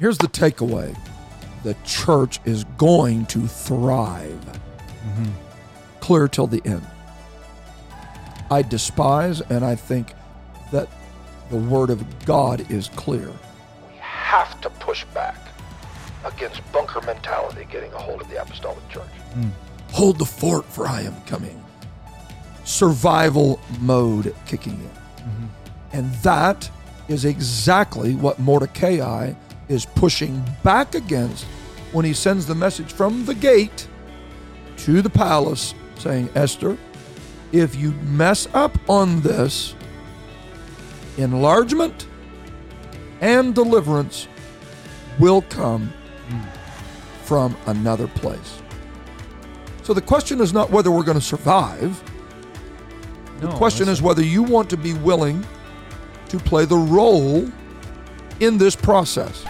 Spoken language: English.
Here's the takeaway. The church is going to thrive. Mm-hmm. Clear till the end. I despise, and I think that the Word of God is clear. We have to push back against bunker mentality getting a hold of the apostolic church. Mm. Hold the fort, for I am coming. Survival mode kicking in. Mm-hmm. And that is exactly what Mordecai is pushing back against when he sends the message from the gate to the palace saying, Esther, if you mess up on this, enlargement and deliverance will come from another place. So the question is not whether we're going to survive. The question is whether you want to be willing to play the role in this process.